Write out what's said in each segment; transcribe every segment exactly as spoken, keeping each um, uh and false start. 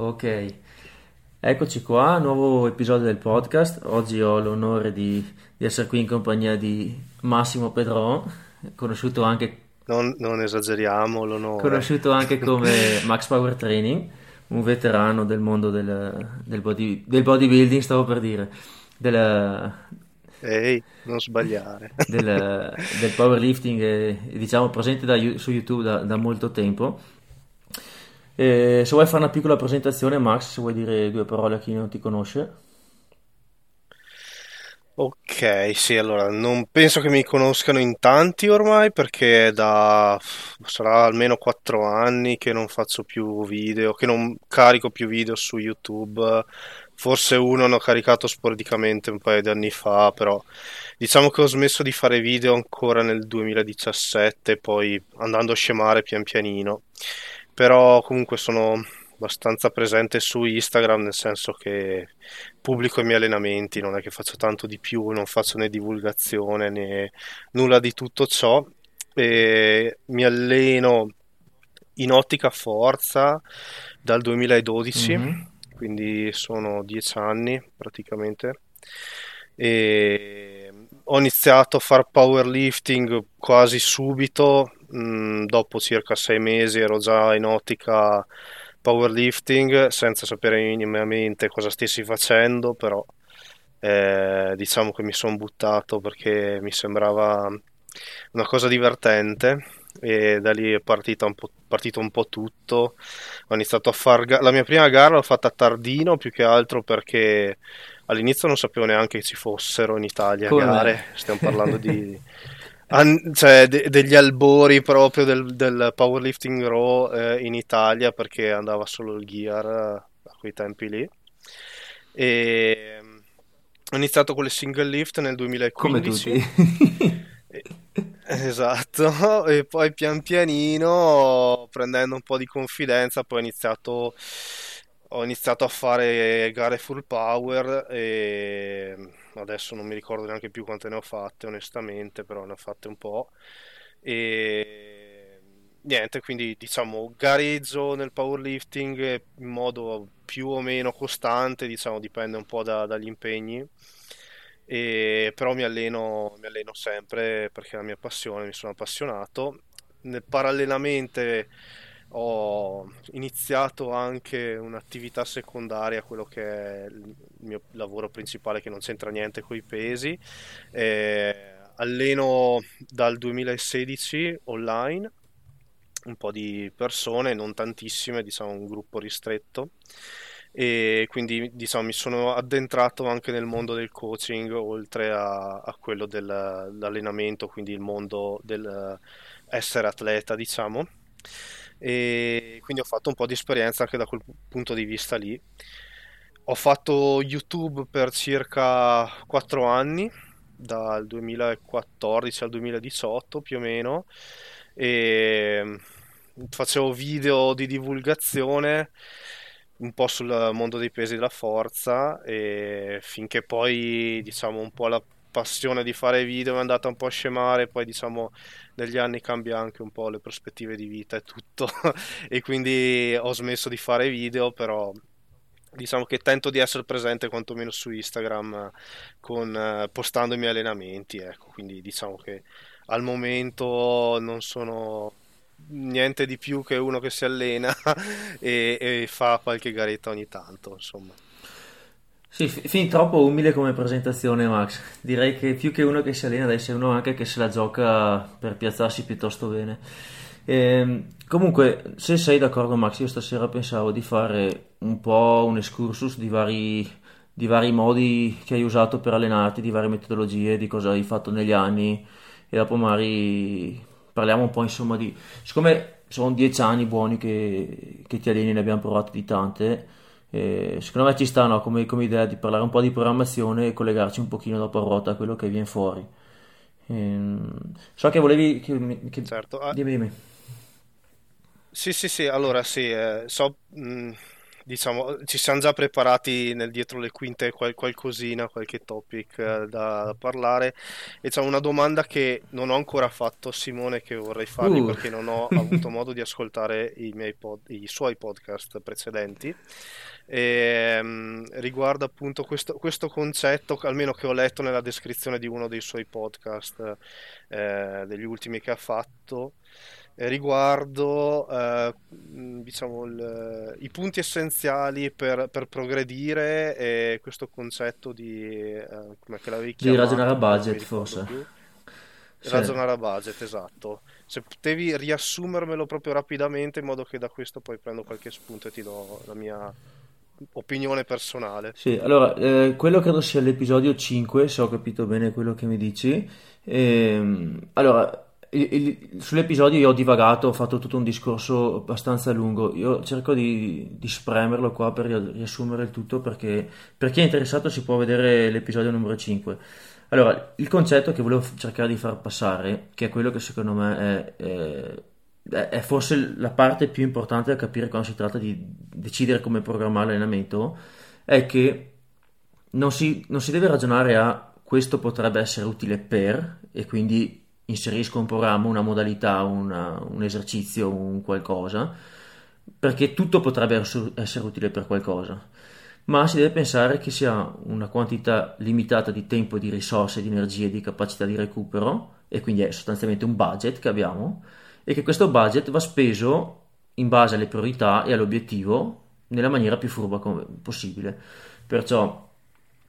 Ok, eccoci qua, nuovo episodio del podcast. Oggi ho l'onore di, di essere qui in compagnia di Massimo Pedron, conosciuto anche... Non, non esageriamo l'onore. Conosciuto anche come Max Power Training, un veterano del mondo del, del, body, del bodybuilding, stavo per dire, della... Ehi, non sbagliare. Del, del powerlifting, e, diciamo presente da, su YouTube da, da molto tempo. E se vuoi fare una piccola presentazione, Max, se vuoi dire due parole a chi non ti conosce. Ok, sì, allora non penso che mi conoscano in tanti ormai, perché da sarà almeno quattro anni che non faccio più video, che non carico più video su YouTube. Forse uno ne ho caricato sporadicamente un paio di anni fa, però diciamo che ho smesso di fare video ancora nel duemiladiciassette, poi andando a scemare pian pianino. Però comunque sono abbastanza presente su Instagram, nel senso che pubblico i miei allenamenti, non è che faccio tanto di più, non faccio né divulgazione né nulla di tutto ciò, e mi alleno in ottica forza dal duemiladodici, mm-hmm. Quindi sono dieci anni praticamente, e ho iniziato a fare powerlifting quasi subito. Mm, dopo circa sei mesi ero già in ottica powerlifting senza sapere minimamente cosa stessi facendo, però eh, diciamo che mi sono buttato perché mi sembrava una cosa divertente, e da lì è partita un po', partito un po' tutto. Ho iniziato a far ga- la mia prima gara l'ho fatta a Tardino, più che altro perché all'inizio non sapevo neanche che ci fossero in Italia Come? gare, stiamo parlando di An- cioè de- degli albori proprio del, del powerlifting raw eh, in Italia, perché andava solo il gear a quei tempi lì. E ho iniziato con le single lift nel duemilaquindici, e- esatto, e poi pian pianino prendendo un po' di confidenza poi ho iniziato ho iniziato a fare gare full power, e adesso non mi ricordo neanche più quante ne ho fatte onestamente, però ne ho fatte un po', e niente, quindi diciamo gareggio nel powerlifting in modo più o meno costante, diciamo dipende un po' da, dagli impegni, e però mi alleno, mi alleno sempre perché è la mia passione, mi sono appassionato. Parallelamente ho iniziato anche un'attività secondaria, quello che è il mio lavoro principale, che non c'entra niente coi pesi. Eh, alleno dal duemilasedici online un po' di persone, non tantissime, diciamo un gruppo ristretto, e quindi diciamo mi sono addentrato anche nel mondo del coaching, oltre a, a quello dell'allenamento, quindi il mondo del essere atleta, diciamo. E quindi ho fatto un po' di esperienza anche da quel punto di vista lì. Ho fatto YouTube per circa quattro anni, dal duemilaquattordici al duemiladiciotto più o meno, e facevo video di divulgazione un po' sul mondo dei pesi e della forza, e finché poi diciamo un po' la passione di fare video è andata un po' a scemare, poi diciamo negli anni cambia anche un po' le prospettive di vita e tutto e quindi ho smesso di fare video, però diciamo che tento di essere presente quantomeno su Instagram con, postando i miei allenamenti, ecco. Quindi diciamo che al momento non sono niente di più che uno che si allena e, e fa qualche garetta ogni tanto, insomma. Sì, fin troppo umile come presentazione, Max. Direi che più che uno che si allena, deve essere uno anche che se la gioca per piazzarsi piuttosto bene. E, comunque, se sei d'accordo, Max, io stasera pensavo di fare un po' un excursus di vari, di vari modi che hai usato per allenarti, di varie metodologie, di cosa hai fatto negli anni, e dopo magari parliamo un po', insomma, di... Siccome sono dieci anni buoni che, che ti alleni, ne abbiamo provate di tante... Eh, secondo me ci sta, no? come, come idea di parlare un po' di programmazione e collegarci un pochino dopo a ruota a quello che viene fuori. Ehm, so che volevi che, che... Certo. Ah, dimmi dimmi sì sì sì allora sì eh, so mh, diciamo, ci siamo già preparati nel dietro le quinte qual- qualcosina, qualche topic eh, da, da parlare, e c'è una domanda che non ho ancora fatto, Simone, che vorrei fargli uh. perché non ho avuto modo di ascoltare i miei pod- i suoi podcast precedenti, e, um, riguarda appunto questo, questo concetto, almeno che ho letto nella descrizione di uno dei suoi podcast eh, degli ultimi che ha fatto, riguardo eh, diciamo il, i punti essenziali per, per progredire, e questo concetto di eh, come che l'avevi chiamato, di ragionare a budget, forse sì. Ragionare a budget, esatto. Se potevi riassumermelo proprio rapidamente, in modo che da questo poi prendo qualche spunto e ti do la mia opinione personale. Sì, allora eh, quello credo sia l'episodio cinque, se ho capito bene quello che mi dici. ehm, allora sull'episodio io ho divagato, ho fatto tutto un discorso abbastanza lungo, io cerco di, di spremerlo qua per riassumere il tutto, perché per chi è interessato si può vedere l'episodio numero cinque. Allora, il concetto che volevo cercare di far passare, che è quello che secondo me è, è, è forse la parte più importante da capire quando si tratta di decidere come programmare l'allenamento, è che non si, non si deve ragionare a questo potrebbe essere utile per, e quindi inserisco un programma, una modalità, una, un esercizio, un qualcosa, perché tutto potrebbe essere utile per qualcosa, ma si deve pensare che si ha una quantità limitata di tempo, di risorse, di energie, di capacità di recupero, e quindi è sostanzialmente un budget che abbiamo, e che questo budget va speso in base alle priorità e all'obiettivo nella maniera più furba possibile. Perciò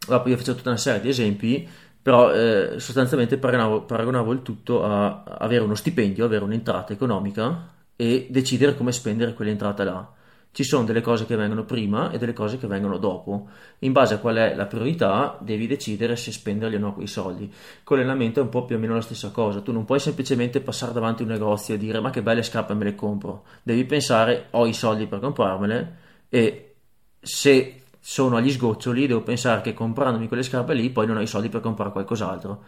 io faccio tutta una serie di esempi, però eh, sostanzialmente paragonavo, paragonavo il tutto a avere uno stipendio, avere un'entrata economica e decidere come spendere quell'entrata là. Ci sono delle cose che vengono prima e delle cose che vengono dopo. In base a qual è la priorità devi decidere se spenderli o no quei soldi. Con l'allenamento è un po' più o meno la stessa cosa. Tu non puoi semplicemente passare davanti a un negozio e dire ma che belle scarpe, me le compro. Devi pensare, ho i soldi per comprarmele, e se sono agli sgoccioli devo pensare che comprandomi quelle scarpe lì poi non ho i soldi per comprare qualcos'altro,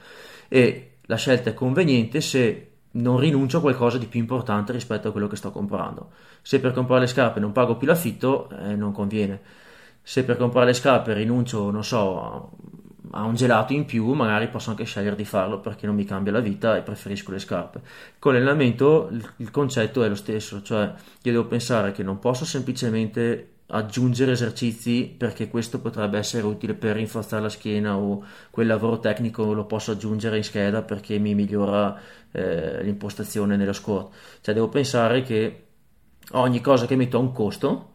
e la scelta è conveniente se non rinuncio a qualcosa di più importante rispetto a quello che sto comprando. Se per comprare le scarpe non pago più l'affitto, eh, non conviene. Se per comprare le scarpe rinuncio, non so, a un gelato in più, magari posso anche scegliere di farlo perché non mi cambia la vita e preferisco le scarpe. Con l'allenamento il concetto è lo stesso, cioè io devo pensare che non posso semplicemente aggiungere esercizi perché questo potrebbe essere utile per rinforzare la schiena, o quel lavoro tecnico lo posso aggiungere in scheda perché mi migliora eh, l'impostazione nello squat. Cioè devo pensare che ogni cosa che metto ha un costo,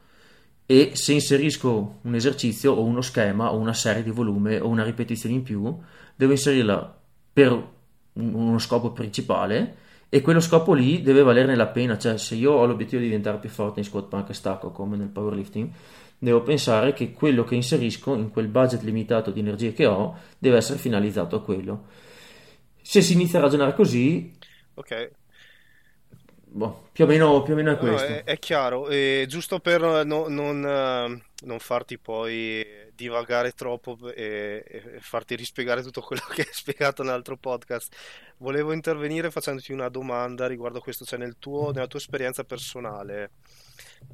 e se inserisco un esercizio o uno schema o una serie di volume o una ripetizione in più, devo inserirla per uno scopo principale, e quello scopo lì deve valerne la pena. Cioè se io ho l'obiettivo di diventare più forte in squat, panca e stacco come nel powerlifting, devo pensare che quello che inserisco in quel budget limitato di energie che ho deve essere finalizzato a quello. Se si inizia a ragionare così, ok, boh, più o meno, più o meno è questo. No, è, è chiaro, e giusto per no, non, non farti poi divagare troppo e, e farti rispiegare tutto quello che hai spiegato nell'altro podcast, volevo intervenire facendoti una domanda riguardo questo, cioè nel tuo, nella tua esperienza personale,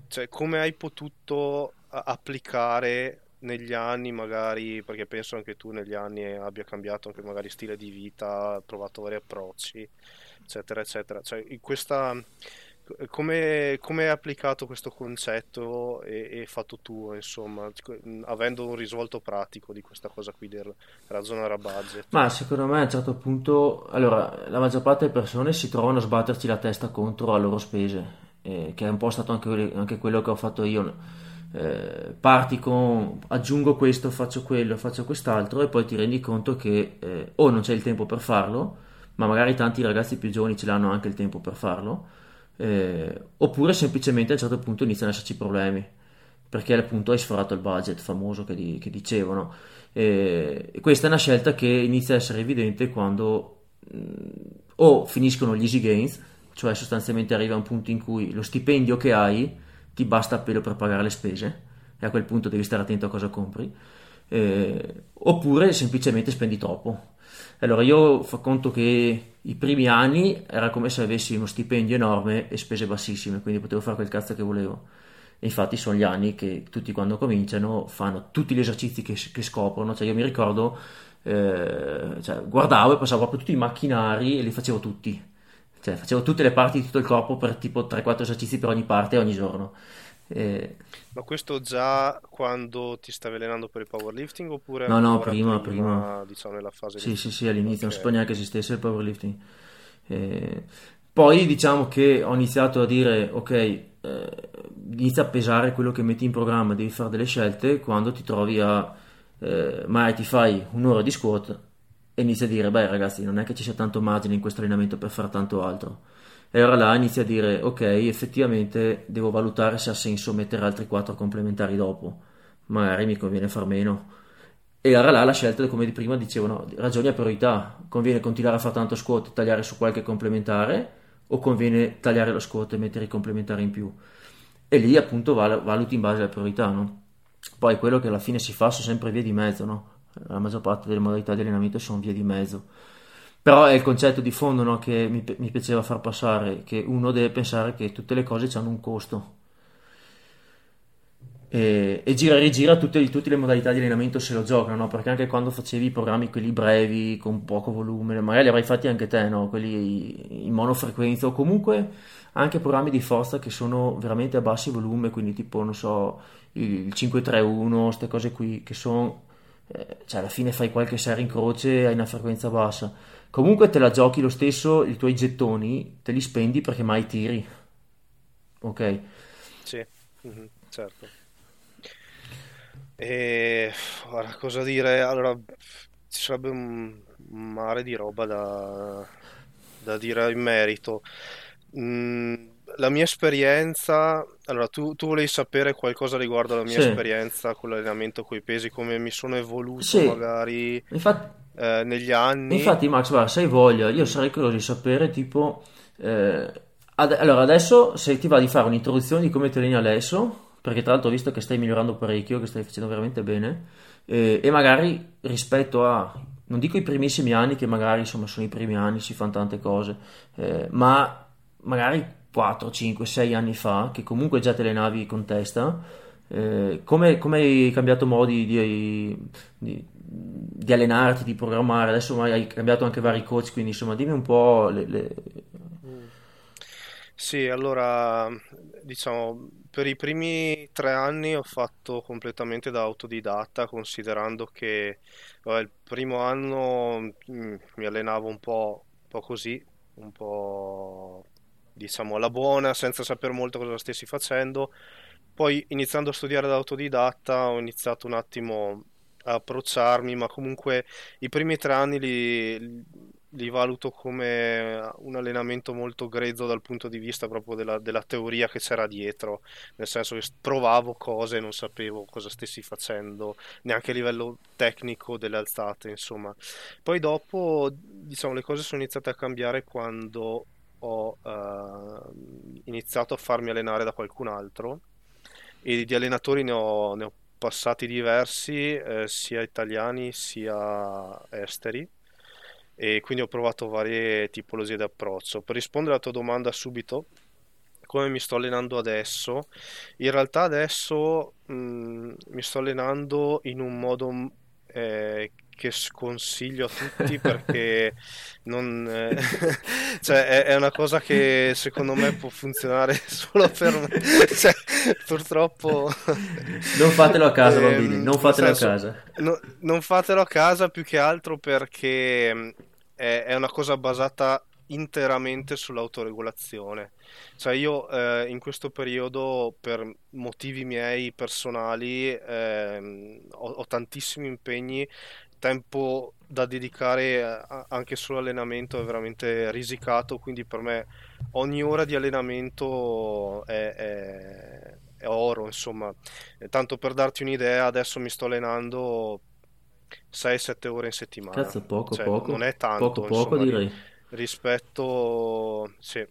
cioè come hai potuto applicare negli anni, magari perché penso anche tu negli anni abbia cambiato anche magari stile di vita, provato vari approcci, eccetera eccetera, cioè in questa, come hai applicato questo concetto e, e fatto tu, insomma, avendo un risvolto pratico di questa cosa qui del ragionare a budget? Ma secondo me a un certo punto, allora, la maggior parte delle persone si trovano a sbatterci la testa contro le loro spese, eh, che è un po' stato anche, anche quello che ho fatto io. Eh, parti con aggiungo questo, faccio quello, faccio quest'altro, e poi ti rendi conto che eh, o non c'è il tempo per farlo, ma magari tanti ragazzi più giovani ce l'hanno anche il tempo per farlo. Eh, oppure semplicemente a un certo punto iniziano ad esserci problemi perché appunto hai sforato il budget famoso che, di, che dicevano. Eh, questa è una scelta che inizia a essere evidente quando mh, o finiscono gli easy gains, cioè sostanzialmente arriva un punto in cui lo stipendio che hai ti basta a pelo per pagare le spese, e a quel punto devi stare attento a cosa compri, eh, oppure semplicemente spendi troppo. Allora io fa conto che i primi anni era come se avessi uno stipendio enorme e spese bassissime, quindi potevo fare quel cazzo che volevo. infatti sono gli anni che tutti quando cominciano fanno tutti gli esercizi che, che scoprono, cioè io mi ricordo eh, cioè, guardavo e passavo proprio tutti i macchinari e li facevo tutti, cioè facevo tutte le parti di tutto il corpo per tipo tre quattro esercizi per ogni parte ogni giorno. Eh, ma questo già quando ti stavi allenando per il powerlifting oppure? No, no, prima, prima, prima, diciamo nella fase sì, di... sì, sì, all'inizio, okay. Non sapevo neanche che esistesse il powerlifting. Eh, poi diciamo che ho iniziato a dire, ok, eh, inizia a pesare quello che metti in programma, devi fare delle scelte, quando ti trovi a, eh, mai ti fai un'ora di squat e inizi a dire, beh ragazzi, non è che ci sia tanto margine in questo allenamento per fare tanto altro. E allora là inizia a dire, ok, effettivamente devo valutare se ha senso mettere altri quattro complementari dopo, magari mi conviene far meno. E allora là la scelta, come di prima dicevano, ragioni a priorità, conviene continuare a fare tanto squat e tagliare su qualche complementare, o conviene tagliare lo squat e mettere i complementari in più. E lì appunto val- valuti in base alle priorità, no? Poi quello che alla fine si fa sono sempre vie di mezzo, no? La maggior parte delle modalità di allenamento sono vie di mezzo. Però è il concetto di fondo, no, che mi, mi piaceva far passare, che uno deve pensare che tutte le cose hanno un costo e, e gira e rigira tutte, tutte le modalità di allenamento se lo giocano, no? Perché anche quando facevi i programmi quelli brevi con poco volume, magari li avrai fatti anche te, no? Quelli in monofrequenza o comunque anche programmi di forza che sono veramente a bassi volume, quindi tipo non so il cinque tre uno, queste cose qui che sono, cioè alla fine fai qualche serie in croce, hai una frequenza bassa, comunque te la giochi lo stesso, i tuoi gettoni te li spendi perché mai tiri, ok? Sì, mm-hmm, certo. E ora cosa dire, allora ci sarebbe un mare di roba da, da dire in merito. mm, la mia esperienza, allora tu, tu volevi sapere qualcosa riguardo alla mia sì. esperienza con l'allenamento coi pesi, come mi sono evoluto sì. magari infatti, eh, negli anni. Infatti Max, guarda, se hai voglia, io sarei curioso di sapere tipo eh, ad- allora adesso se ti va di fare un'introduzione di come ti alleni adesso, perché tra l'altro ho visto che stai migliorando parecchio, che stai facendo veramente bene, eh, e magari rispetto a, non dico i primissimi anni che magari insomma sono i primi anni, si fanno tante cose, eh, ma magari quattro, cinque, sei anni fa, che comunque già te le navi con testa, eh, come, come hai cambiato modi di, di, di allenarti, di programmare? Adesso hai cambiato anche vari coach, quindi insomma dimmi un po' le, le... Sì, allora diciamo per i primi tre anni ho fatto completamente da autodidatta, considerando che vabbè, il primo anno mh, mi allenavo un po', un po' così, un po' diciamo alla buona, senza sapere molto cosa stessi facendo. Poi iniziando a studiare da autodidatta ho iniziato un attimo a approcciarmi, ma comunque i primi tre anni li, li valuto come un allenamento molto grezzo dal punto di vista proprio della, della teoria che c'era dietro, nel senso che provavo cose e non sapevo cosa stessi facendo, neanche a livello tecnico delle alzate, insomma. Poi dopo diciamo le cose sono iniziate a cambiare quando ho uh, iniziato a farmi allenare da qualcun altro, e di allenatori ne ho, ne ho passati diversi, eh, sia italiani sia esteri, e quindi ho provato varie tipologie di approccio. Per rispondere alla tua domanda subito, come mi sto allenando adesso? In realtà adesso mh, mi sto allenando in un modo eh, che sconsiglio a tutti perché non eh, cioè è, è una cosa che secondo me può funzionare solo per me, cioè, purtroppo non fatelo a casa eh, bambini, non fatelo a casa, no, non fatelo a casa più che altro perché è, è una cosa basata interamente sull'autoregolazione. Cioè io eh, in questo periodo per motivi miei personali eh, ho, ho tantissimi impegni, tempo da dedicare anche solo all'allenamento è veramente risicato, quindi per me ogni ora di allenamento è, è, è oro, insomma. Tanto per darti un'idea, adesso mi sto allenando sei sette ore in settimana. Cazzo, poco, cioè, poco, non è tanto, poco, poco insomma, direi. Rispetto, sì,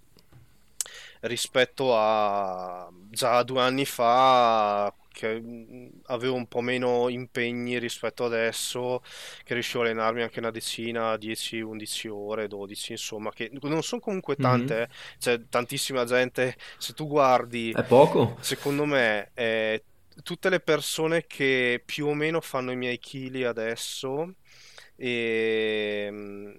rispetto a già due anni fa che avevo un po' meno impegni rispetto adesso, che riuscivo a allenarmi anche una decina, dieci, undici ore, dodici, insomma, che non sono comunque tante, mm-hmm. cioè tantissima gente, se tu guardi, è poco. Secondo me eh, tutte le persone che più o meno fanno i miei chili adesso e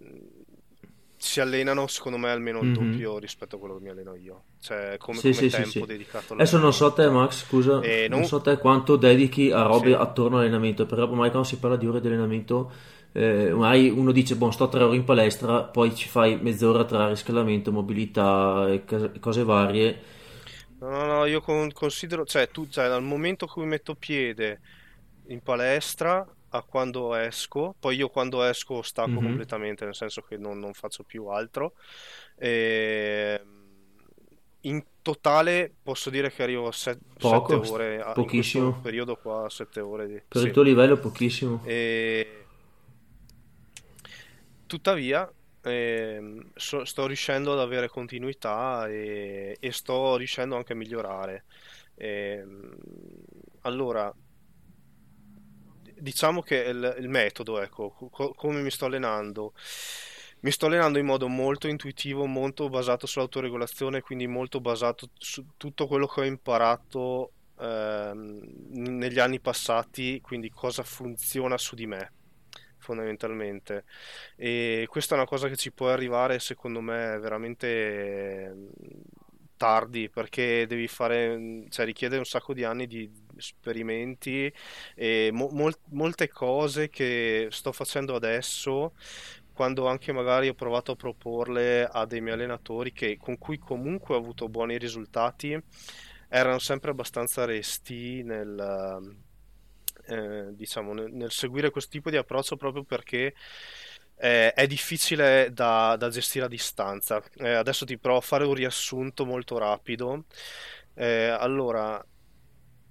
si allenano secondo me almeno il mm-hmm. doppio rispetto a quello che mi alleno io, cioè come, sì, come sì, tempo sì. dedicato adesso non so te Max, scusa, eh, non... non so te quanto dedichi a robe sì. attorno all'allenamento, però ormai quando si parla di ore di allenamento eh, magari uno dice boh, sto tre ore in palestra, poi ci fai mezz'ora tra riscaldamento, mobilità e cose varie. No no no, io considero, cioè tu cioè, dal momento in cui metto piede in palestra a quando esco, poi io quando esco stacco mm-hmm. completamente, nel senso che non, non faccio più altro, e in totale posso dire che arrivo a set, poco, sette ore a, pochissimo. In questo periodo qua sette ore di, per sì. il tuo livello pochissimo, e tuttavia eh, so, sto riuscendo ad avere continuità e, e sto riuscendo anche a migliorare, e allora diciamo che il, il metodo, ecco, co- come mi sto allenando, mi sto allenando in modo molto intuitivo, molto basato sull'autoregolazione, quindi molto basato su tutto quello che ho imparato ehm, negli anni passati, quindi cosa funziona su di me fondamentalmente, e questa è una cosa che ci può arrivare secondo me veramente tardi, perché devi fare, cioè richiede un sacco di anni di esperimenti e mo- mol- molte cose che sto facendo adesso, quando anche magari ho provato a proporle a dei miei allenatori che, con cui comunque ho avuto buoni risultati, erano sempre abbastanza resti nel, eh, diciamo, nel, nel seguire questo tipo di approccio, proprio perché Eh, è difficile da, da gestire a distanza. Eh, adesso ti provo a fare un riassunto molto rapido. Eh, allora,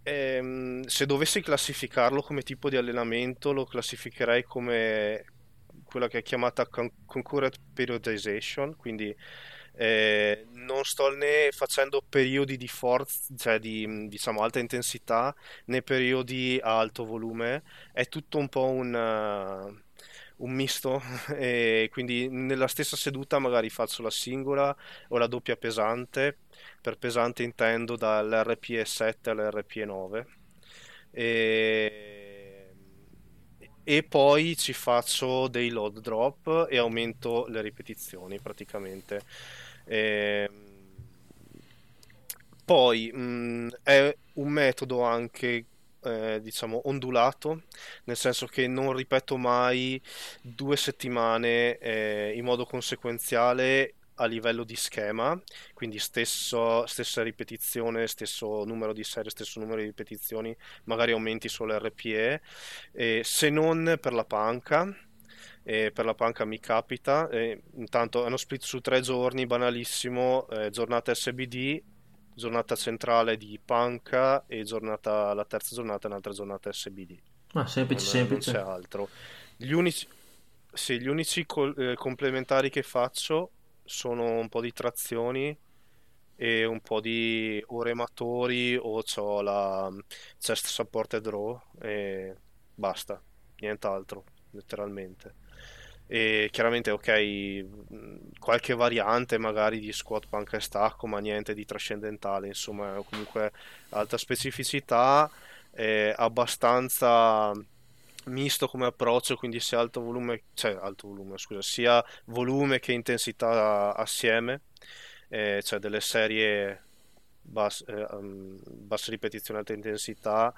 ehm, se dovessi classificarlo come tipo di allenamento, lo classificherei come quella che è chiamata con- concurrent periodization, quindi eh, non sto né facendo periodi di forza, cioè di diciamo alta intensità, né periodi a alto volume, è tutto un po' un... Uh, un misto, e quindi nella stessa seduta magari faccio la singola o la doppia pesante. Per pesante intendo dall'R P E sette all'R P E nove, e... e poi ci faccio dei load drop e aumento le ripetizioni praticamente, e... poi mh, è un metodo anche Eh, diciamo ondulato, nel senso che non ripeto mai due settimane eh, in modo conseguenziale a livello di schema, quindi stesso, stessa ripetizione, stesso numero di serie, stesso numero di ripetizioni, magari aumenti solo R P E, eh, se non per la panca. E per la panca mi capita, eh, intanto è uno split su tre giorni banalissimo, eh, giornata S B D, giornata centrale di panca e giornata, la terza giornata, un'altra giornata S B D. Ah, semplice, non, semplice. Non c'è altro. Gli unici, sì, gli unici col, eh, complementari che faccio sono un po' di trazioni e un po' di o rematori o c'ho la chest supported row e basta, nient'altro, letteralmente. E chiaramente ok, qualche variante magari di squat, panca e stacco, ma niente di trascendentale, insomma comunque alta specificità, eh, abbastanza misto come approccio, quindi sia alto volume, cioè alto volume scusa, sia volume che intensità assieme, eh, cioè delle serie basse, eh, basse ripetizioni alta intensità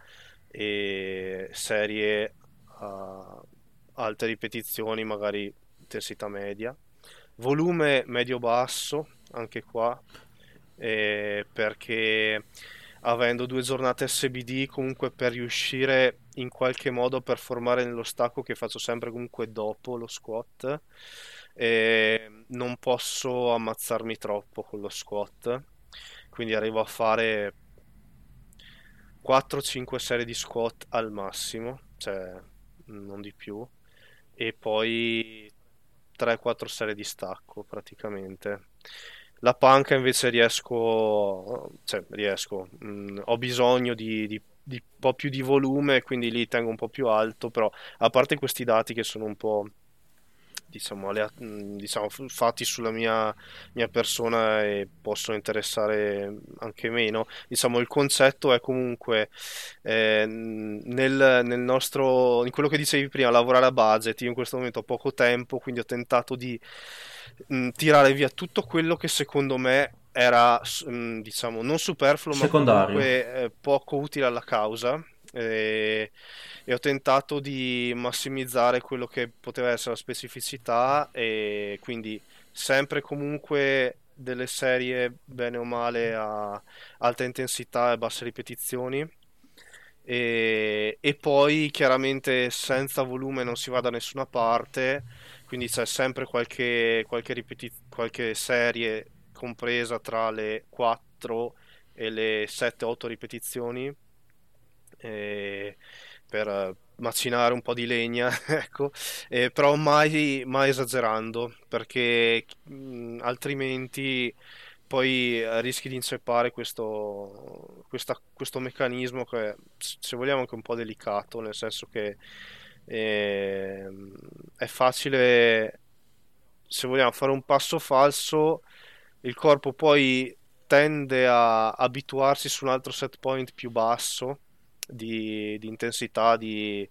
e serie a uh, alte ripetizioni magari intensità media, volume medio basso anche qua, eh, perché avendo due giornate S B D comunque per riuscire in qualche modo a performare nello stacco, che faccio sempre comunque dopo lo squat, eh, non posso ammazzarmi troppo con lo squat, quindi arrivo a fare quattro cinque serie di squat al massimo, cioè non di più, e poi tre quattro serie di stacco praticamente. La panca invece riesco, cioè riesco, mh, ho bisogno di, di di un po' più di volume, quindi lì tengo un po' più alto, però a parte questi dati che sono un po' diciamo, le, diciamo fatti sulla mia, mia persona e possono interessare anche meno, diciamo il concetto è comunque eh, nel, nel nostro, in quello che dicevi prima, lavorare a budget. Io in questo momento ho poco tempo, quindi ho tentato di mh, tirare via tutto quello che secondo me era mh, diciamo non superfluo secondario, ma comunque eh, poco utile alla causa. E, e ho tentato di massimizzare quello che poteva essere la specificità, e quindi sempre comunque delle serie bene o male a alta intensità e basse ripetizioni, e, e poi chiaramente senza volume non si va da nessuna parte, quindi c'è sempre qualche, qualche, ripeti- qualche serie compresa tra le quattro e le sette otto ripetizioni e per macinare un po' di legna, ecco, e però mai, mai esagerando, perché mh, altrimenti poi rischi di inceppare questo, questa, questo meccanismo che è, se vogliamo, anche un po' delicato, nel senso che eh, è facile, se vogliamo, fare un passo falso, il corpo poi tende a abituarsi su un altro set point più basso Di, di intensità di,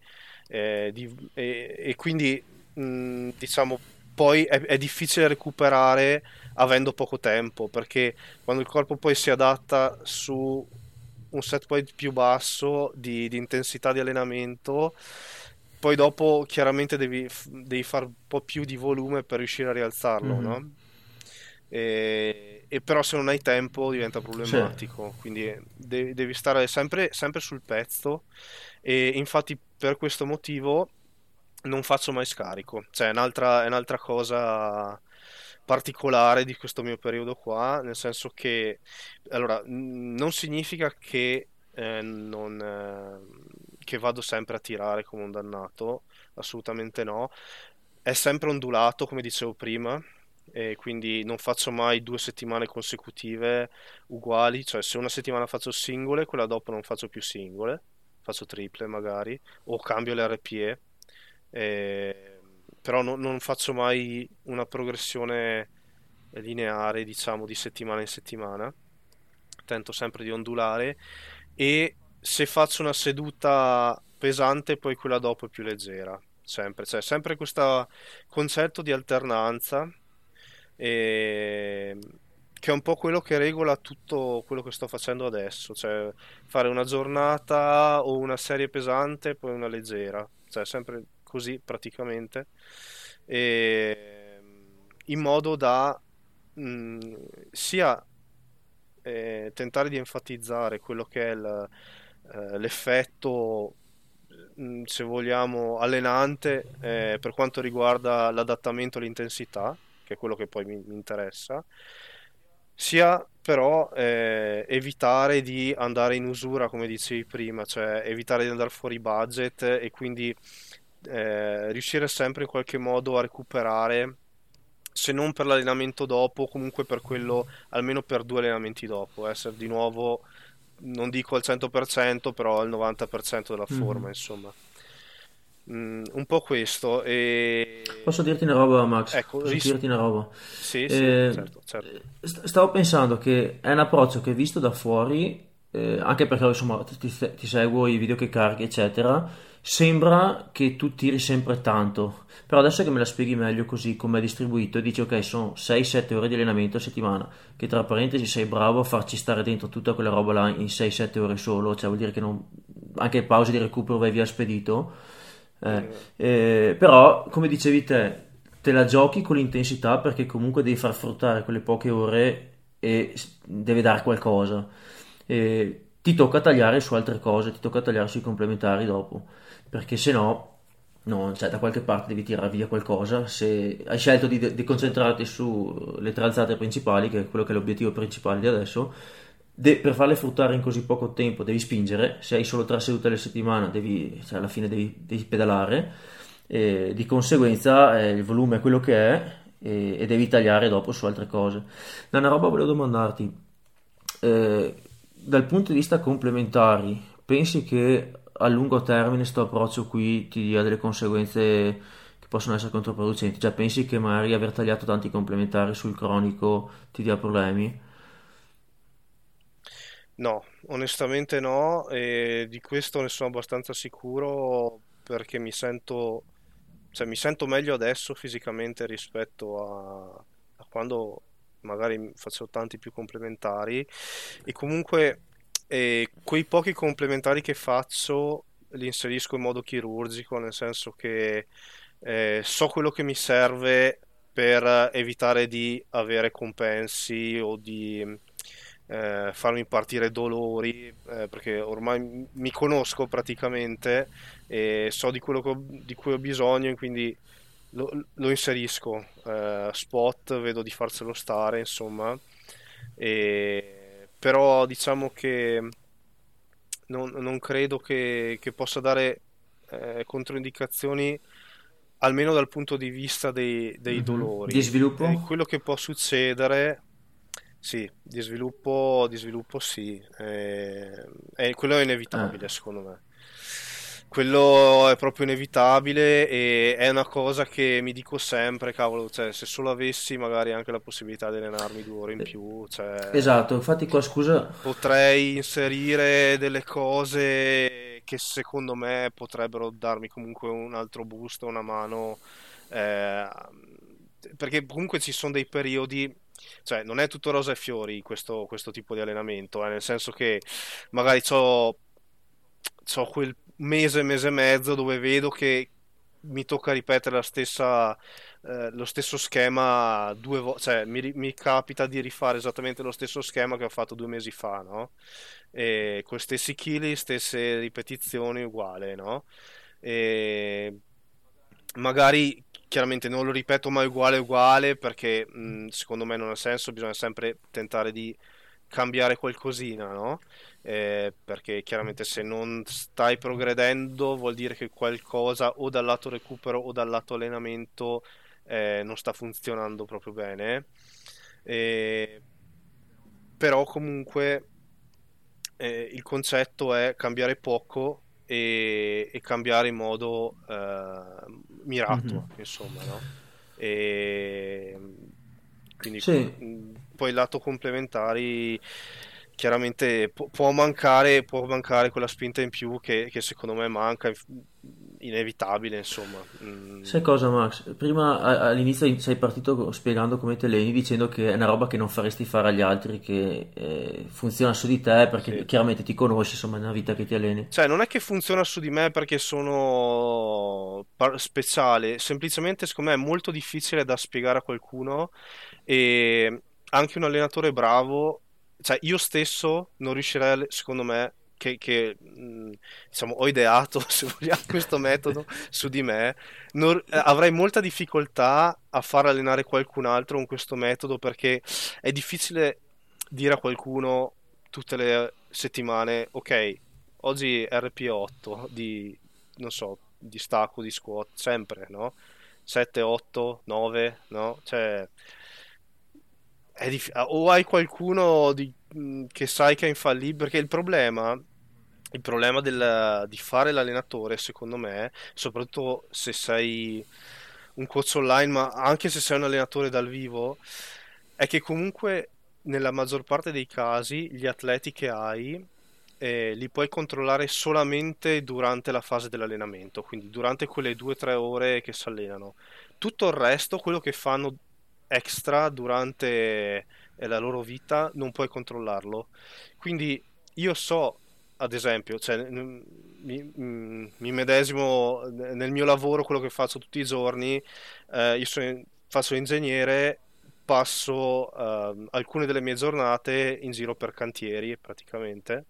eh, di, eh, e quindi mh, diciamo poi è, è difficile recuperare avendo poco tempo, perché quando il corpo poi si adatta su un set point più basso di, di intensità di allenamento, poi dopo chiaramente devi, devi fare un po' più di volume per riuscire a rialzarlo, mm-hmm. no? E, e però se non hai tempo diventa problematico, certo. Quindi de- devi stare sempre, sempre sul pezzo, e infatti per questo motivo non faccio mai scarico, cioè è un'altra, è un'altra cosa particolare di questo mio periodo qua, nel senso che allora non significa che eh, non eh, che vado sempre a tirare come un dannato, assolutamente no, è sempre ondulato come dicevo prima, e quindi non faccio mai due settimane consecutive uguali, cioè se una settimana faccio singole, quella dopo non faccio più singole, faccio triple magari, o cambio le R P E, eh, però no, non faccio mai una progressione lineare, diciamo, di settimana in settimana, tento sempre di ondulare, e se faccio una seduta pesante poi quella dopo è più leggera, sempre, cioè sempre questo concetto di alternanza, e che è un po' quello che regola tutto quello che sto facendo adesso, cioè fare una giornata o una serie pesante poi una leggera, cioè sempre così praticamente, e in modo da mh, sia eh, tentare di enfatizzare quello che è il, eh, l'effetto mh, se vogliamo allenante eh, per quanto riguarda l'adattamento all'intensità, che è quello che poi mi, mi interessa, sia però eh, evitare di andare in usura come dicevi prima, cioè evitare di andare fuori budget, e quindi eh, riuscire sempre in qualche modo a recuperare, se non per l'allenamento dopo comunque per quello, almeno per due allenamenti dopo, essere di nuovo non dico al cento per cento però al novanta per cento della forma, mm. insomma Mm, un po' questo. E... posso dirti una roba, Max? Ecco, posso ris- dirti una roba? Sì, sì, eh, certo, certo. St- stavo pensando che è un approccio che visto da fuori, eh, anche perché insomma ti, ti seguo i video che carichi eccetera, sembra che tu tiri sempre tanto, però adesso che me la spieghi meglio così come è distribuito, dici ok, sono sei sette ore di allenamento a settimana, che tra parentesi sei bravo a farci stare dentro tutta quella roba là in sei sette ore solo, cioè vuol dire che non... anche pause di recupero vai via spedito. Eh, eh, però come dicevi te, te la giochi con l'intensità, perché comunque devi far fruttare quelle poche ore e deve dare qualcosa, eh, ti tocca tagliare su altre cose, ti tocca tagliare sui complementari dopo, perché se no non, cioè, da qualche parte devi tirare via qualcosa. Se hai scelto di, di concentrarti sulle tre alzate principali, che è quello che è l'obiettivo principale di adesso, De, per farle fruttare in così poco tempo devi spingere. Se hai solo tre sedute alla settimana devi, cioè alla fine devi, devi pedalare, e di conseguenza eh, il volume è quello che è, e, e devi tagliare dopo su altre cose. Da una roba volevo domandarti, eh, dal punto di vista complementari, pensi che a lungo termine sto approccio qui ti dia delle conseguenze che possono essere controproducenti? Cioè, pensi che magari aver tagliato tanti complementari sul cronico ti dia problemi? No, onestamente no, e di questo ne sono abbastanza sicuro, perché mi sento, cioè, mi sento meglio adesso fisicamente rispetto a, a quando magari facevo tanti più complementari. E comunque eh, quei pochi complementari che faccio li inserisco in modo chirurgico, nel senso che eh, so quello che mi serve per evitare di avere compensi o di eh, farmi partire dolori, eh, perché ormai mi conosco praticamente e so di quello che ho, di cui ho bisogno, e quindi Lo, lo inserisco, eh, spot, vedo di farcelo stare, insomma. E però diciamo che non, non credo che, che possa dare eh, controindicazioni, almeno dal punto di vista dei, dei mm-hmm. dolori. Di sviluppo? Eh, quello che può succedere, sì, di sviluppo, di sviluppo sì, eh, eh, quello è inevitabile, ah. secondo me. Quello è proprio inevitabile, e è una cosa che mi dico sempre, cavolo, cioè, se solo avessi magari anche la possibilità di allenarmi due ore in più, cioè, esatto, infatti qua scusa potrei inserire delle cose che secondo me potrebbero darmi comunque un altro boost, una mano, eh, perché comunque ci sono dei periodi, cioè non è tutto rosa e fiori questo, questo tipo di allenamento, eh, nel senso che magari c'ho, c'ho quel mese, mese e mezzo dove vedo che mi tocca ripetere la stessa, eh, lo stesso schema due volte, cioè mi, mi capita di rifare esattamente lo stesso schema che ho fatto due mesi fa, no? E con stessi chili, stesse ripetizioni, uguale, no? E magari chiaramente non lo ripeto mai uguale uguale, perché mh, secondo me non ha senso, bisogna sempre tentare di cambiare qualcosina, no? Eh, perché chiaramente se non stai progredendo vuol dire che qualcosa o dal lato recupero o dal lato allenamento eh, non sta funzionando proprio bene, eh, però comunque eh, il concetto è cambiare poco e, e cambiare in modo eh, mirato, mm-hmm. insomma, no? E quindi sì. Poi il lato complementari chiaramente può mancare, può mancare quella spinta in più che, che secondo me manca, inevitabile, insomma. Mm. Sai cosa, Max? Prima all'inizio sei partito spiegando come te alleni, dicendo che è una roba che non faresti fare agli altri, che eh, funziona su di te perché sì. chiaramente ti conosci, insomma, è una vita che ti alleni. Cioè non è che funziona su di me perché sono par- speciale, semplicemente secondo me è molto difficile da spiegare a qualcuno, e anche un allenatore bravo, cioè io stesso non riuscirei, secondo me, che, che diciamo ho ideato, se vogliamo, questo metodo su di me, non, avrei molta difficoltà a far allenare qualcun altro con questo metodo, perché è difficile dire a qualcuno tutte le settimane, ok, oggi R P otto di, non so, di stacco, di squat, sempre, no? sette, otto, nove, no? Cioè... È dif- o hai qualcuno di, che sai che è infallibile, perché il problema il problema del, di fare l'allenatore, secondo me, soprattutto se sei un coach online, ma anche se sei un allenatore dal vivo, è che comunque nella maggior parte dei casi gli atleti che hai eh, li puoi controllare solamente durante la fase dell'allenamento, quindi durante quelle due o tre ore che si allenano. Tutto il resto, quello che fanno extra durante la loro vita, non puoi controllarlo. Quindi io so, ad esempio, cioè, mi, mi medesimo nel mio lavoro, quello che faccio tutti i giorni, eh, io sono, faccio l'ingegnere, passo eh, alcune delle mie giornate in giro per cantieri praticamente,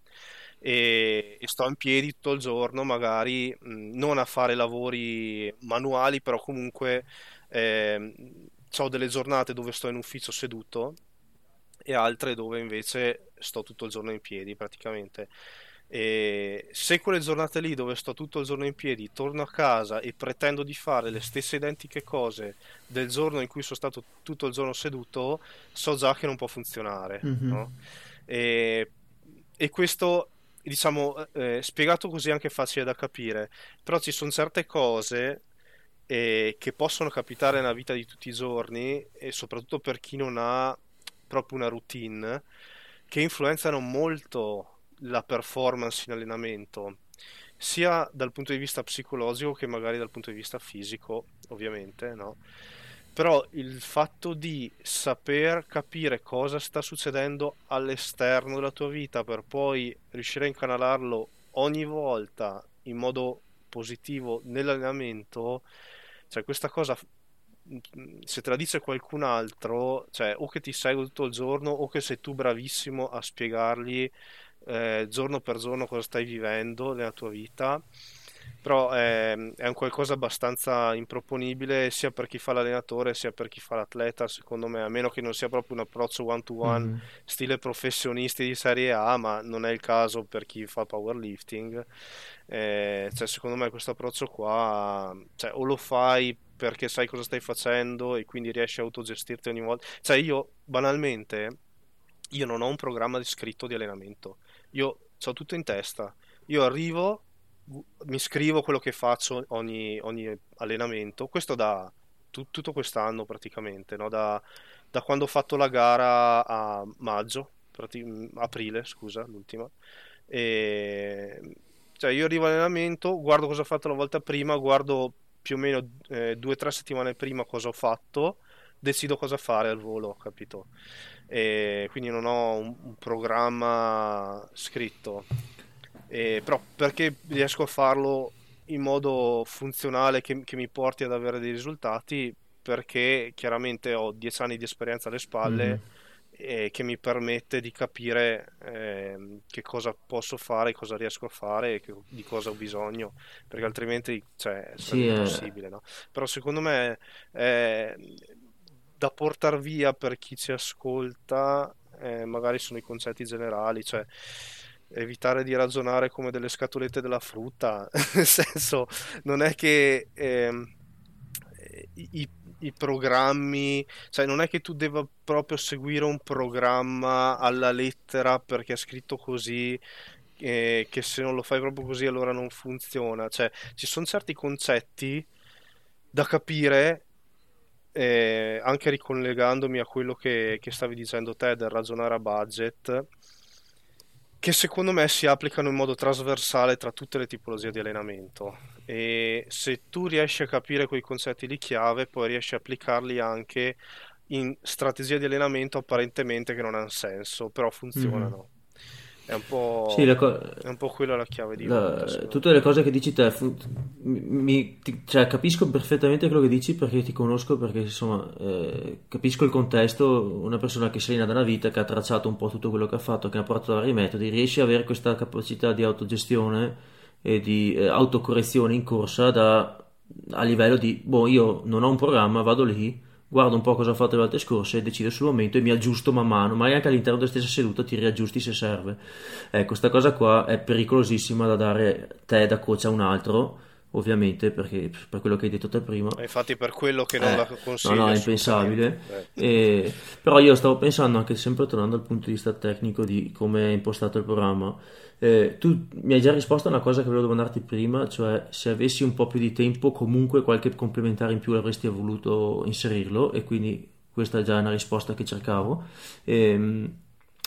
e, e sto in piedi tutto il giorno, magari mh, non a fare lavori manuali, però comunque eh, ho delle giornate dove sto in ufficio seduto e altre dove invece sto tutto il giorno in piedi praticamente. E se quelle giornate lì dove sto tutto il giorno in piedi torno a casa e pretendo di fare le stesse identiche cose del giorno in cui sono stato tutto il giorno seduto, so già che non può funzionare, mm-hmm. no? e, e questo diciamo, eh, spiegato così è anche facile da capire, però ci sono certe cose eh, che possono capitare nella vita di tutti i giorni, e soprattutto per chi non ha proprio una routine, che influenzano molto la performance in allenamento, sia dal punto di vista psicologico che magari dal punto di vista fisico, ovviamente, no? Però il fatto di saper capire cosa sta succedendo all'esterno della tua vita per poi riuscire a incanalarlo ogni volta in modo positivo nell'allenamento, cioè questa cosa, se te la dice qualcun altro, cioè o che ti segue tutto il giorno o che sei tu bravissimo a spiegargli eh, giorno per giorno cosa stai vivendo nella tua vita, però è, è un qualcosa abbastanza improponibile sia per chi fa l'allenatore sia per chi fa l'atleta, secondo me, a meno che non sia proprio un approccio one to one mm-hmm. stile professionisti di serie A, ma non è il caso per chi fa powerlifting. Eh, cioè secondo me questo approccio qua, cioè, o lo fai perché sai cosa stai facendo e quindi riesci a autogestirti ogni volta, cioè io banalmente io non ho un programma scritto di allenamento, io c'ho tutto in testa, io arrivo, mi scrivo quello che faccio ogni, ogni allenamento, questo da tu, tutto quest'anno praticamente, no? da, da quando ho fatto la gara a maggio, prati- aprile scusa, l'ultima, e cioè io arrivo all'allenamento, guardo cosa ho fatto la volta prima, guardo più o meno eh, due o tre settimane prima cosa ho fatto, decido cosa fare al volo, capito? E quindi non ho un, un programma scritto. Eh, però perché riesco a farlo in modo funzionale che, che mi porti ad avere dei risultati, perché chiaramente ho dieci anni di esperienza alle spalle mm-hmm. e che mi permette di capire eh, che cosa posso fare, cosa riesco a fare e che, di cosa ho bisogno, perché altrimenti cioè, sarebbe sì, impossibile, no? Però secondo me eh, da portar via per chi ci ascolta eh, magari sono i concetti generali, cioè evitare di ragionare come delle scatolette della frutta, nel senso non è che eh, i, i programmi, cioè non è che tu debba proprio seguire un programma alla lettera perché è scritto così, eh, che se non lo fai proprio così allora non funziona, cioè ci sono certi concetti da capire. Eh, anche ricollegandomi a quello che, che stavi dicendo te del ragionare a budget, che secondo me si applicano in modo trasversale tra tutte le tipologie di allenamento, e se tu riesci a capire quei concetti di chiave poi riesci a applicarli anche in strategie di allenamento apparentemente che non hanno senso però funzionano. Mm. È un po' sì, co- è un po' quella la chiave di la, volta, tutte me. Le cose che dici te fun- mi, ti, cioè, capisco perfettamente quello che dici perché ti conosco, perché insomma eh, capisco il contesto, una persona che si allena da una vita, che ha tracciato un po' tutto quello che ha fatto, che ha portato vari metodi, riesce ad avere questa capacità di autogestione e di eh, autocorrezione in corsa da, a livello di boh, io non ho un programma, vado lì, guardo un po' cosa ho fatto le volte scorse, decido sul momento e mi aggiusto man mano, magari anche all'interno della stessa seduta ti riaggiusti se serve. Ecco, questa cosa qua è pericolosissima da dare te da coach a un altro, ovviamente, perché per quello che hai detto te prima. E infatti per quello che non eh, la consiglio. No, no, è impensabile. Eh. E, però io stavo pensando anche, sempre tornando dal punto di vista tecnico di come è impostato il programma, eh, tu mi hai già risposto a una cosa che volevo domandarti prima, cioè se avessi un po' più di tempo comunque qualche complementare in più avresti voluto inserirlo, e quindi questa è già una risposta che cercavo. E,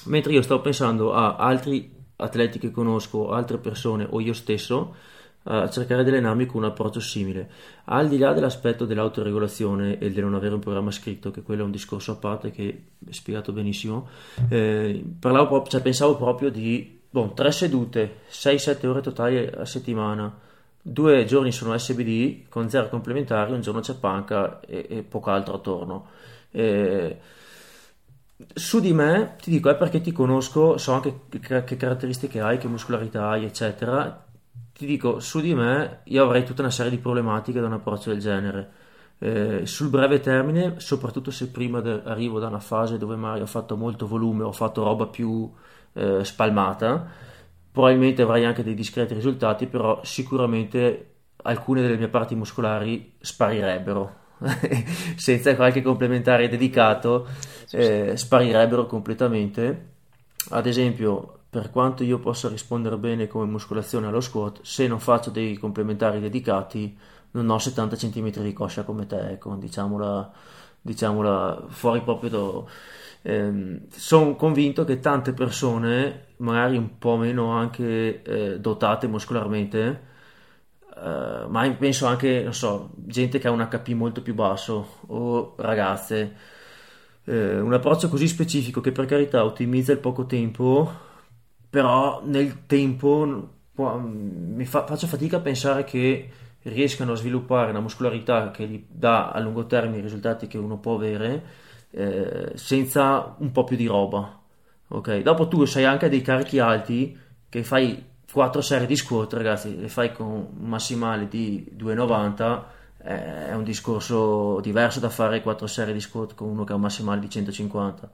mentre io stavo pensando a altri atleti che conosco, altre persone o io stesso, a cercare di allenarmi con un approccio simile, al di là dell'aspetto dell'autoregolazione e del non avere un programma scritto, che quello è un discorso a parte che è spiegato benissimo. Eh, parlavo proprio, cioè pensavo proprio di bon, tre sedute, sei sette ore totali a settimana, due giorni sono S B D con zero complementari, un giorno c'è panca e, e poco altro attorno. Eh, su di me ti dico, è perché ti conosco, so anche che, che caratteristiche hai, che muscolarità hai eccetera. Ti dico, su di me io avrei tutta una serie di problematiche da un approccio del genere. Eh, sul breve termine, soprattutto se prima de- arrivo da una fase dove magari ho fatto molto volume, ho fatto roba più eh, spalmata, probabilmente avrai anche dei discreti risultati, però sicuramente alcune delle mie parti muscolari sparirebbero. Senza qualche complementare dedicato, eh, sparirebbero completamente. Ad esempio, per quanto io possa rispondere bene come muscolazione allo squat, se non faccio dei complementari dedicati non ho settanta centimetri di coscia come te, ecco, diciamola, diciamola fuori proprio do... Eh, sono convinto che tante persone, magari un po' meno anche eh, dotate muscolarmente, eh, ma penso anche, non so, gente che ha un H P molto più basso o ragazze, eh, un approccio così specifico che per carità ottimizza il poco tempo, però nel tempo mi fa, faccio fatica a pensare che riescano a sviluppare una muscolarità che gli dà a lungo termine i risultati che uno può avere, Eh, senza un po' più di roba, ok? Dopo tu sai anche dei carichi alti che fai quattro serie di squat, ragazzi, e fai con un massimale di duecentonovanta, eh, è un discorso diverso da fare quattro serie di squat con uno che ha un massimale di centocinquanta.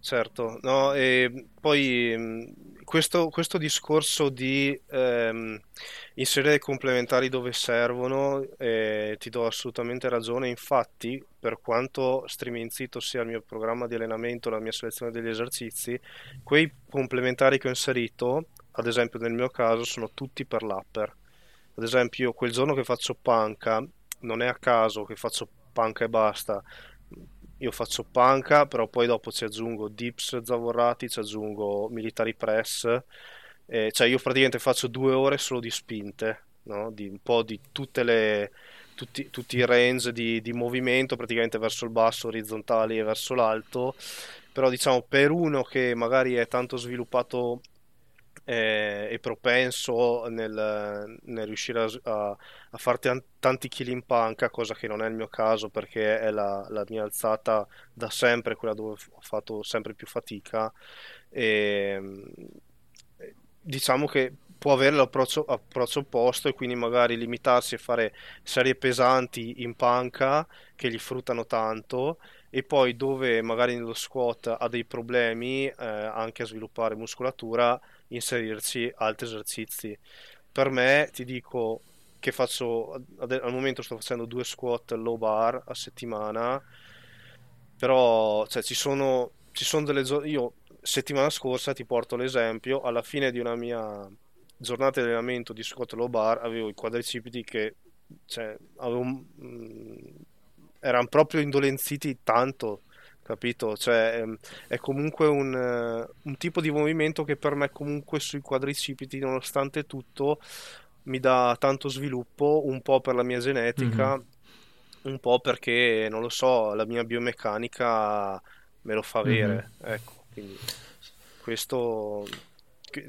Certo, no, e poi questo, questo discorso di ehm, inserire i complementari dove servono, eh, ti do assolutamente ragione. Infatti, per quanto striminzito sia il mio programma di allenamento, la mia selezione degli esercizi, quei complementari che ho inserito, ad esempio nel mio caso, sono tutti per l'upper. Ad esempio, io quel giorno che faccio panca, non è a caso che faccio panca e basta. Io faccio panca, però poi dopo ci aggiungo dips zavorrati, ci aggiungo military press, eh, cioè io praticamente faccio due ore solo di spinte, no? Di un po' di tutte le tutti, tutti i range di, di movimento, praticamente verso il basso, orizzontali e verso l'alto. Però diciamo, per uno che magari è tanto sviluppato eh, e propenso nel, nel riuscire a, a, a fare t- tanti chili in panca, cosa che non è il mio caso perché è la, la mia alzata da sempre, quella dove ho fatto sempre più fatica, e diciamo che può avere l'approccio approccio opposto, e quindi magari limitarsi a fare serie pesanti in panca che gli fruttano tanto, e poi dove magari nello squat ha dei problemi eh, anche a sviluppare muscolatura, inserirci altri esercizi. Per me, ti dico che faccio al momento sto facendo due squat low bar a settimana, però cioè, ci sono ci sono delle giornate. Io settimana scorsa, ti porto l'esempio, alla fine di una mia giornata di allenamento di squat low bar avevo i quadricipiti che cioè, avevo, mh, erano proprio indolenziti tanto, capito? Cioè è comunque un, un tipo di movimento che per me comunque sui quadricipiti, nonostante tutto, mi dà tanto sviluppo, un po' per la mia genetica, mm-hmm. un po' perché, non lo so, la mia biomeccanica me lo fa avere, mm-hmm. ecco, quindi questo...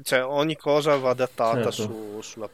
Cioè, ogni cosa va adattata, certo, su, sulla,